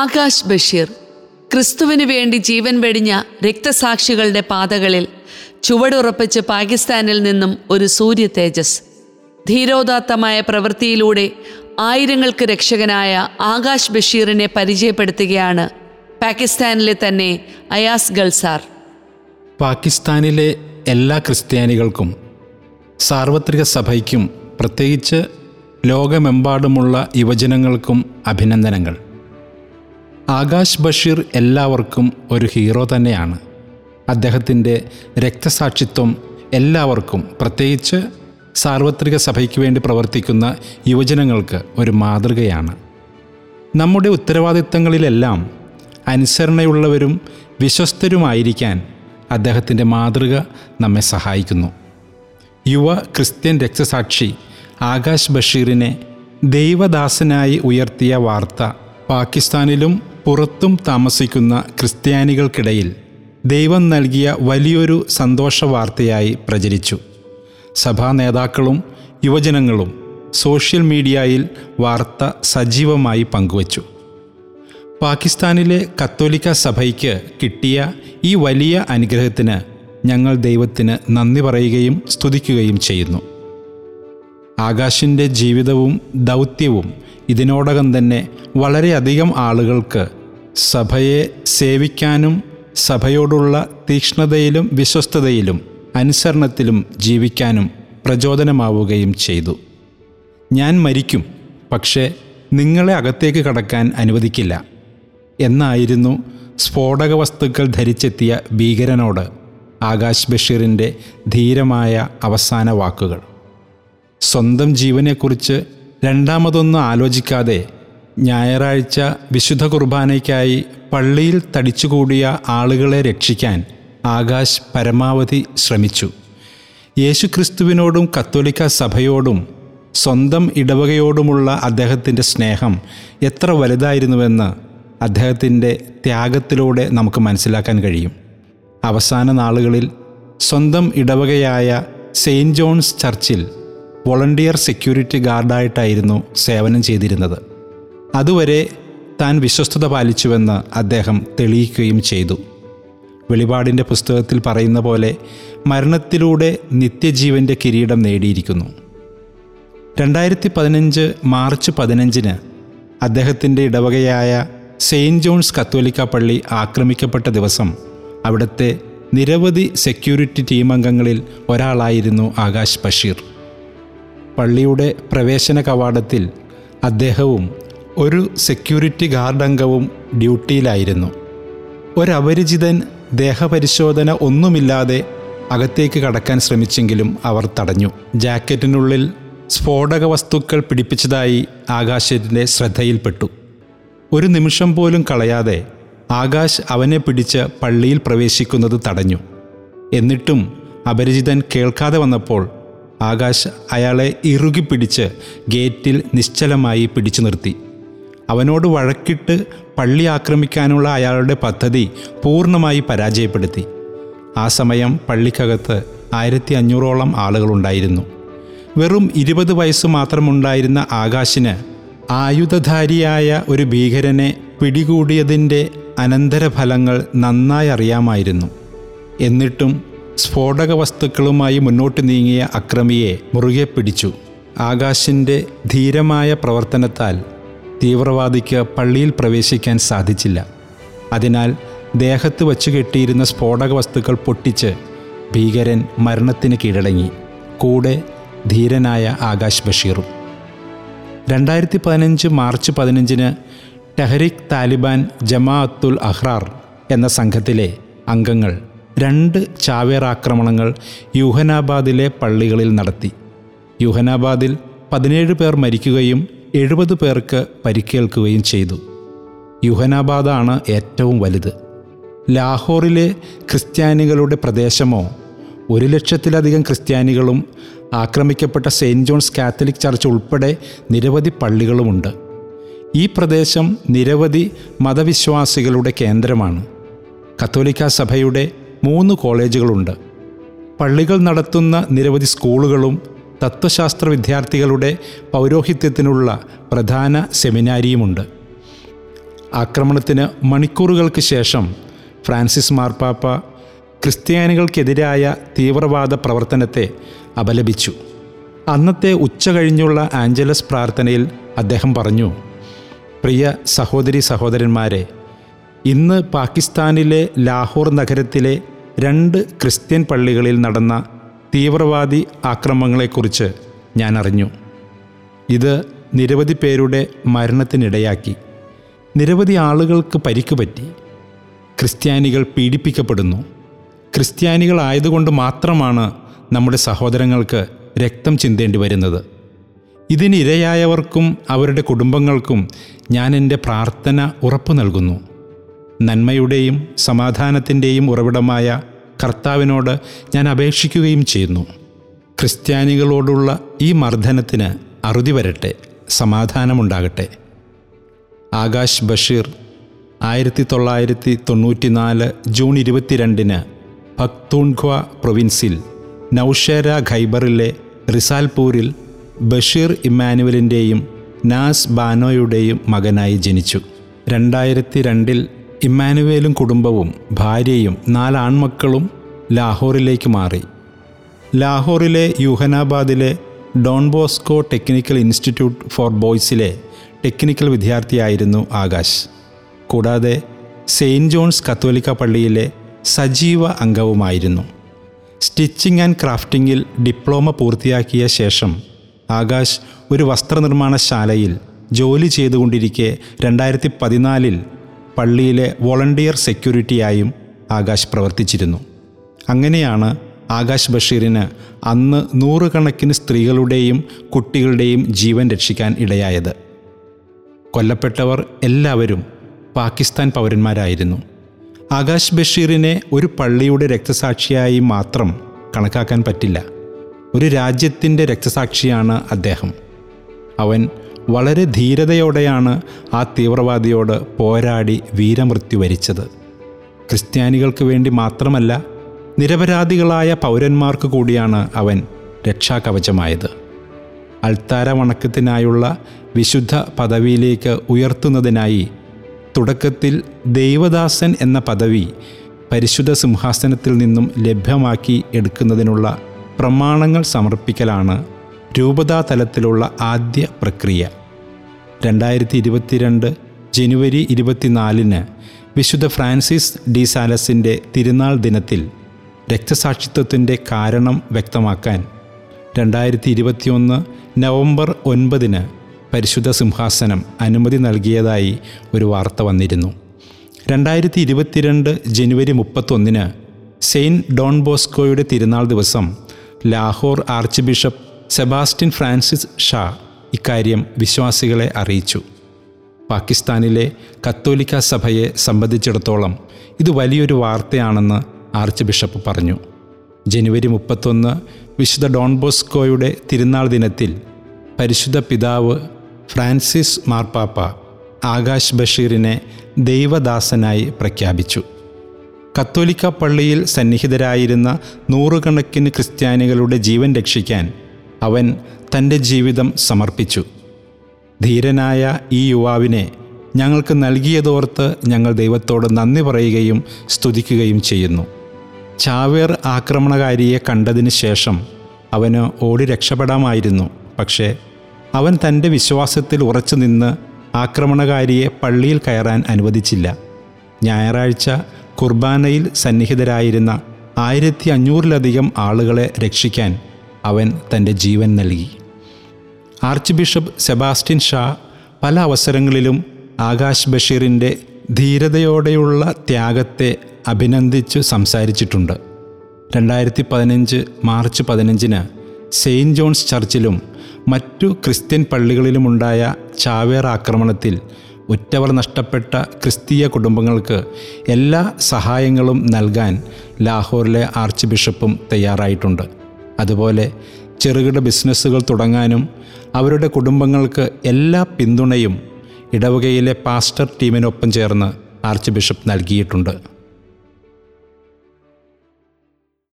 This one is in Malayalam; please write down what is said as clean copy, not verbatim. ആകാശ് ബഷീർ ക്രിസ്തുവിന് വേണ്ടി ജീവൻ വെടിഞ്ഞ രക്തസാക്ഷികളുടെ പാതകളിൽ ചുവടുറപ്പിച്ച് പാകിസ്ഥാനിൽ നിന്നും ഒരു സൂര്യ തേജസ്. ധീരോദാത്തമായ പ്രവൃത്തിയിലൂടെ ആയിരങ്ങൾക്ക് രക്ഷകനായ ആകാശ് ബഷീറിനെ പരിചയപ്പെടുത്തുകയാണ് പാകിസ്ഥാനിലെ തന്നെ അയാസ് ഗൾസാർ. പാകിസ്ഥാനിലെ എല്ലാ ക്രിസ്ത്യാനികൾക്കും സാർവത്രിക സഭയ്ക്കും പ്രത്യേകിച്ച് ലോകമെമ്പാടുമുള്ള യുവജനങ്ങൾക്കും അഭിനന്ദനങ്ങൾ. ആകാശ് ബഷീർ എല്ലാവർക്കും ഒരു ഹീറോ തന്നെയാണ്. അദ്ദേഹത്തിൻ്റെ രക്തസാക്ഷിത്വം എല്ലാവർക്കും, പ്രത്യേകിച്ച് സാർവത്രിക സഭയ്ക്ക് വേണ്ടി പ്രവർത്തിക്കുന്ന യുവജനങ്ങൾക്ക് ഒരു മാതൃകയാണ്. നമ്മുടെ ഉത്തരവാദിത്തങ്ങളിലെല്ലാം അനുസരണയുള്ളവരും വിശ്വസ്തരുമായിരിക്കാൻ അദ്ദേഹത്തിൻ്റെ മാതൃക നമ്മെ സഹായിക്കുന്നു. യുവ ക്രിസ്ത്യൻ രക്തസാക്ഷി ആകാശ് ബഷീറിനെ ദൈവദാസനായി ഉയർത്തിയ വാർത്ത പാകിസ്ഥാനിലും പുറത്തും താമസിക്കുന്ന ക്രിസ്ത്യാനികൾക്കിടയിൽ ദൈവം നൽകിയ വലിയൊരു സന്തോഷ വാർത്തയായി പ്രചരിച്ചു. സഭാ നേതാക്കളും യുവജനങ്ങളും സോഷ്യൽ മീഡിയയിൽ വാർത്ത സജീവമായി പങ്കുവച്ചു. പാകിസ്ഥാനിലെ കത്തോലിക്ക സഭയ്ക്ക് കിട്ടിയ ഈ വലിയ അനുഗ്രഹത്തിന് ഞങ്ങൾ ദൈവത്തിന് നന്ദി പറയുകയും സ്തുതിക്കുകയും ചെയ്യുന്നു. ആകാശിൻ്റെ ജീവിതവും ദൗത്യവും ഇതിനോടകം തന്നെ വളരെയധികം ആളുകൾക്ക് സഭയെ സേവിക്കാനും സഭയോടുള്ള തീക്ഷ്ണതയിലും വിശ്വസ്തതയിലും അനുസരണത്തിലും ജീവിക്കാനും പ്രചോദനമാവുകയും ചെയ്തു. ഞാൻ മരിക്കും, പക്ഷേ നിങ്ങളെ അകത്തേക്ക് കടക്കാൻ അനുവദിക്കില്ല എന്നായിരുന്നു സ്ഫോടക വസ്തുക്കൾ ധരിച്ചെത്തിയ ഭീകരനോട് ആകാശ് ബഷീറിൻ്റെ ധീരമായ അവസാന വാക്കുകൾ. സ്വന്തം ജീവനെക്കുറിച്ച് രണ്ടാമതൊന്നും ആലോചിക്കാതെ ഞായറാഴ്ച വിശുദ്ധ കുർബാനയ്ക്കായി പള്ളിയിൽ തടിച്ചുകൂടിയ ആളുകളെ രക്ഷിക്കാൻ ആകാശ് പരമാവധി ശ്രമിച്ചു. യേശുക്രിസ്തുവിനോടും കത്തോലിക്ക സഭയോടും സ്വന്തം ഇടവകയോടുമുള്ള അദ്ദേഹത്തിൻ്റെ സ്നേഹം എത്ര വലുതായിരുന്നുവെന്ന് അദ്ദേഹത്തിൻ്റെ ത്യാഗത്തിലൂടെ നമുക്ക് മനസ്സിലാക്കാൻ കഴിയും. അവസാന നാളുകളിൽ സ്വന്തം ഇടവകയായ സെയിൻറ്റ് ജോൺസ് ചർച്ചിൽ വോളണ്ടിയർ സെക്യൂരിറ്റി ഗാർഡായിട്ടായിരുന്നു സേവനം ചെയ്തിരുന്നത്. അതുവരെ താൻ വിശ്വസ്തത പാലിച്ചുവെന്ന് അദ്ദേഹം തെളിയിക്കുകയും ചെയ്തു. വെളിപാടിൻ്റെ പുസ്തകത്തിൽ പറയുന്ന പോലെ മരണത്തിലൂടെ നിത്യജീവൻ്റെ കിരീടം നേടിയിരിക്കുന്നു. 2015 മാർച്ച് 15-ന് അദ്ദേഹത്തിൻ്റെ ഇടവകയായ സെയിൻറ്റ് ജോൺസ് കത്തോലിക്ക പള്ളി ആക്രമിക്കപ്പെട്ട ദിവസം അവിടുത്തെ നിരവധി സെക്യൂരിറ്റി ടീമംഗങ്ങളിൽ ഒരാളായിരുന്നു ആകാശ് ബഷീർ. പള്ളിയുടെ പ്രവേശന കവാടത്തിൽ അദ്ദേഹവും ഒരു സെക്യൂരിറ്റി ഗാർഡംഗവും ഡ്യൂട്ടിയിലായിരുന്നു. ഒരപരിചിതൻ ദേഹപരിശോധന ഒന്നുമില്ലാതെ അകത്തേക്ക് കടക്കാൻ ശ്രമിച്ചെങ്കിലും അവർ തടഞ്ഞു. ജാക്കറ്റിനുള്ളിൽ സ്ഫോടക വസ്തുക്കൾ പിടിപ്പിച്ചതായി ആകാശിൻ്റെ ശ്രദ്ധയിൽപ്പെട്ടു. ഒരു നിമിഷം പോലും കളയാതെ ആകാശ് അവനെ പിടിച്ച് പള്ളിയിൽ പ്രവേശിക്കുന്നത് തടഞ്ഞു. എന്നിട്ടും അപരിചിതൻ കേൾക്കാതെ വന്നപ്പോൾ ആകാശ് അയാളെ ഇറുകി പിടിച്ച് ഗേറ്റിൽ നിശ്ചലമായി പിടിച്ചു നിർത്തി. അവനോട് വഴക്കിട്ട് പള്ളി ആക്രമിക്കാനുള്ള അയാളുടെ പദ്ധതി പൂർണ്ണമായി പരാജയപ്പെടുത്തി. ആ സമയം പള്ളിക്കകത്ത് 1500-ഓളം ആളുകളുണ്ടായിരുന്നു. വെറും 20 വയസ്സ് മാത്രമുണ്ടായിരുന്ന ആകാശിന് ആയുധധാരിയായ ഒരു ഭീകരനെ പിടികൂടിയതിൻ്റെ അനന്തരഫലങ്ങൾ നന്നായി അറിയാമായിരുന്നു. എന്നിട്ടും സ്ഫോടക വസ്തുക്കളുമായി മുന്നോട്ട് നീങ്ങിയ അക്രമിയെ മുറുകെ പിടിച്ചു. ആകാശിൻ്റെ ധീരമായ പ്രവർത്തനത്താൽ തീവ്രവാദിക്ക് പള്ളിയിൽ പ്രവേശിക്കാൻ സാധിച്ചില്ല. അതിനാൽ ദേഹത്ത് വച്ചു കെട്ടിയിരുന്ന സ്ഫോടക വസ്തുക്കൾ പൊട്ടിച്ച് ഭീകരൻ മരണത്തിന് കീഴടങ്ങി, കൂടെ ധീരനായ ആകാശ് ബഷീറും. 2015 മാർച്ച് 15-ന് ടെഹരിക്-താലിബാൻ ജമാഅത്തുൽ-അഹ്റാർ എന്ന സംഘത്തിലെ അംഗങ്ങൾ 2 ചാവേറാക്രമണങ്ങൾ യൂഹനാബാദിലെ പള്ളികളിൽ നടത്തി. യൂഹനാബാദിൽ 17 പേർ മരിക്കുകയും 70 പേർക്ക് പരിക്കേൽക്കുകയും ചെയ്തു. യൂഹനാബാദാണ് ഏറ്റവും വലുത്. ലാഹോറിലെ ക്രിസ്ത്യാനികളുടെ പ്രദേശമോ 1 ലക്ഷത്തിലധികം ക്രിസ്ത്യാനികളും ആക്രമിക്കപ്പെട്ട സെയിൻറ്റ് ജോൺസ് കാത്തലിക് ചർച്ച് ഉൾപ്പെടെ നിരവധി പള്ളികളുമുണ്ട്. ഈ പ്രദേശം നിരവധി മതവിശ്വാസികളുടെ കേന്ദ്രമാണ്. കത്തോലിക്ക സഭയുടെ 3 കോളേജുകളുണ്ട്. പള്ളികൾ നടത്തുന്ന നിരവധി സ്കൂളുകളും തത്വശാസ്ത്ര വിദ്യാർത്ഥികളുടെ പൗരോഹിത്യത്തിനുള്ള പ്രധാന സെമിനാരിയുമുണ്ട്. ആക്രമണത്തിന് മണിക്കൂറുകൾക്ക് ശേഷം ഫ്രാൻസിസ് മാർപ്പാപ്പ ക്രിസ്ത്യാനികൾക്കെതിരായ തീവ്രവാദ പ്രവർത്തനത്തെ അപലപിച്ചു. അന്നത്തെ ഉച്ചകഴിഞ്ഞുള്ള ആഞ്ചലസ് പ്രാർത്ഥനയിൽ അദ്ദേഹം പറഞ്ഞു, പ്രിയ സഹോദരി സഹോദരന്മാരെ, ഇന്ന് പാകിസ്ഥാനിലെ ലാഹോർ നഗരത്തിലെ 2 ക്രിസ്ത്യൻ പള്ളികളിൽ നടന്ന തീവ്രവാദി ആക്രമണങ്ങളെക്കുറിച്ച് ഞാൻ അറിഞ്ഞു. ഇത് നിരവധി പേരുടെ മരണത്തിനിടയാക്കി. നിരവധി ആളുകൾക്ക് പരിക്കുപറ്റി. ക്രിസ്ത്യാനികൾ പീഡിപ്പിക്കപ്പെടുന്നു. ക്രിസ്ത്യാനികളായതുകൊണ്ട് മാത്രമാണ് നമ്മുടെ സഹോദരങ്ങൾക്ക് രക്തം ചിന്തേണ്ടി വരുന്നത്. ഇതിനിരയായവർക്കും അവരുടെ കുടുംബങ്ങൾക്കും ഞാൻ എൻ്റെ പ്രാർത്ഥന ഉറപ്പു നൽകുന്നു. നന്മയുടെയും സമാധാനത്തിൻ്റെയും ഉറവിടമായ കർത്താവിനോട് ഞാൻ അപേക്ഷിക്കുകയും ചെയ്യുന്നു. ക്രിസ്ത്യാനികളോടുള്ള ഈ മർദ്ദനത്തിന് അറുതി വരട്ടെ, സമാധാനമുണ്ടാകട്ടെ. ആകാശ് ബഷീർ 1994 ജൂൺ 22 പക്തൂൺഖ്വ പ്രൊവിൻസിൽ നൌഷേര ഖൈബറിലെ റിസാൽപൂരിൽ ബഷീർ ഇമ്മാനുവലിൻ്റെയും നാസ് ബാനോയുടെയും മകനായി ജനിച്ചു. 2002 ഇമ്മാനുവേലും കുടുംബവും ഭാര്യയും 4 ആൺമക്കളും ലാഹോറിലേക്ക് മാറി. ലാഹോറിലെ യൂഹനാബാദിലെ Don Bosco technical institute for ബോയ്സിലെ ടെക്നിക്കൽ വിദ്യാർത്ഥിയായിരുന്നു ആകാശ്. കൂടാതെ സെയിൻറ്റ് ജോൺസ് കത്തോലിക്ക പള്ളിയിലെ സജീവ അംഗവുമായിരുന്നു. സ്റ്റിച്ചിങ് ആൻഡ് ക്രാഫ്റ്റിങ്ങിൽ ഡിപ്ലോമ പൂർത്തിയാക്കിയ ശേഷം ആകാശ് ഒരു വസ്ത്രനിർമ്മാണശാലയിൽ ജോലി ചെയ്തുകൊണ്ടിരിക്കെ 2014 പള്ളിയിലെ വോളണ്ടിയർ സെക്യൂരിറ്റിയായും ആകാശ് പ്രവർത്തിച്ചിരുന്നു. അങ്ങനെയാണ് ആകാശ് ബഷീറിന് അന്ന് 100 കണക്കിന് സ്ത്രീകളുടെയും കുട്ടികളുടെയും ജീവൻ രക്ഷിക്കാൻ ഇടയായത്. കൊല്ലപ്പെട്ടവർ എല്ലാവരും പാകിസ്ഥാൻ പൗരന്മാരായിരുന്നു. ആകാശ് ബഷീറിനെ ഒരു പള്ളിയുടെ രക്തസാക്ഷിയായി മാത്രം കണക്കാക്കാൻ പറ്റില്ല. ഒരു രാജ്യത്തിൻ്റെ രക്തസാക്ഷിയാണ് അദ്ദേഹം. അവൻ വളരെ ധീരതയോടെയാണ് ആ തീവ്രവാദിയോട് പോരാടി വീരമൃത്യു വരിച്ചത്. ക്രിസ്ത്യാനികൾക്ക് വേണ്ടി മാത്രമല്ല, നിരപരാധികളായ പൗരന്മാർക്ക് കൂടിയാണ് അവൻ രക്ഷാകവചമായത്. അൾത്താര വണക്കത്തിനായുള്ള വിശുദ്ധ പദവിയിലേക്ക് ഉയർത്തുന്നതിനായി തുടക്കത്തിൽ ദൈവദാസൻ എന്ന പദവി പരിശുദ്ധ സിംഹാസനത്തിൽ നിന്നും ലഭ്യമാക്കി എടുക്കുന്നതിനുള്ള പ്രമാണങ്ങൾ സമർപ്പിക്കലാണ് രൂപതാതലത്തിലുള്ള ആദ്യ പ്രക്രിയ. 2022 ജനുവരി 24 വിശുദ്ധ ഫ്രാൻസിസ് ഡി സാലസിൻ്റെ തിരുനാൾ ദിനത്തിൽ രക്തസാക്ഷിത്വത്തിൻ്റെ കാരണം വ്യക്തമാക്കാൻ 2021 നവംബർ 9 പരിശുദ്ധ സിംഹാസനം അനുമതി നൽകിയതായി ഒരു വാർത്ത വന്നിരുന്നു. 2022 ജനുവരി 31 സെയിൻറ്റ് ഡോൺ ബോസ്കോയുടെ തിരുനാൾ ദിവസം Lahore archbishop Sebastian Francis Shah ഇക്കാര്യം വിശ്വാസികളെ അറിയിച്ചു. പാകിസ്ഥാനിലെ കത്തോലിക്ക സഭയെ സംബന്ധിച്ചിടത്തോളം ഇത് വലിയൊരു വാർത്തയാണെന്ന് ആർച്ച് ബിഷപ്പ് പറഞ്ഞു. ജനുവരി 31 വിശുദ്ധ ഡോൺ ബോസ്കോയുടെ തിരുനാൾ ദിനത്തിൽ പരിശുദ്ധ പിതാവ് ഫ്രാൻസിസ് മാർപ്പാപ്പ ആകാശ് ബഷീറിനെ ദൈവദാസനായി പ്രഖ്യാപിച്ചു. കത്തോലിക്ക പള്ളിയിൽ സന്നിഹിതരായിരുന്ന 100 കണക്കിന് ക്രിസ്ത്യാനികളുടെ ജീവൻ രക്ഷിക്കാൻ അവൻ തൻ്റെ ജീവിതം സമർപ്പിച്ചു. ധീരനായ ഈ യുവാവിനെ ഞങ്ങൾക്ക് നൽകിയതോർത്ത് ഞങ്ങൾ ദൈവത്തോട് നന്ദി പറയുകയും സ്തുതിക്കുകയും ചെയ്യുന്നു. ചാവേർ ആക്രമണകാരിയെ കണ്ടതിന് ശേഷം അവന് ഓടി രക്ഷപ്പെടാമായിരുന്നു. പക്ഷേ അവൻ തൻ്റെ വിശ്വാസത്തിൽ ഉറച്ചു നിന്ന് ആക്രമണകാരിയെ പള്ളിയിൽ കയറാൻ അനുവദിച്ചില്ല. ഞായറാഴ്ച കുർബാനയിൽ സന്നിഹിതരായിരുന്ന 1500-ലധികം ആളുകളെ രക്ഷിക്കാൻ അവൻ തൻ്റെ ജീവൻ നൽകി. ആർച്ച് ബിഷപ്പ് സെബാസ്റ്റ്യൻ ഷാ പല അവസരങ്ങളിലും ആകാശ് ബഷീറിൻ്റെ ധീരതയോടെയുള്ള ത്യാഗത്തെ അഭിനന്ദിച്ചു സംസാരിച്ചിട്ടുണ്ട്. 2015 മാർച്ച് 15 സെയിൻറ്റ് ജോൺസ് ചർച്ചിലും മറ്റു ക്രിസ്ത്യൻ പള്ളികളിലുമുണ്ടായ ചാവേർ ആക്രമണത്തിൽ ഉറ്റവർ നഷ്ടപ്പെട്ട ക്രിസ്തീയ കുടുംബങ്ങൾക്ക് എല്ലാ സഹായങ്ങളും നൽകാൻ ലാഹോറിലെ ആർച്ച് ബിഷപ്പും തയ്യാറായിട്ടുണ്ട്. അതുപോലെ ചെറുകിട ബിസിനസ്സുകൾ തുടങ്ങാനും അവരുടെ കുടുംബങ്ങൾക്ക് എല്ലാ പിന്തുണയും ഇടവകയിലെ പാസ്റ്റർ ടീമിനൊപ്പം ചേർന്ന് ആർച്ച് ബിഷപ്പ് നൽകിയിട്ടുണ്ട്.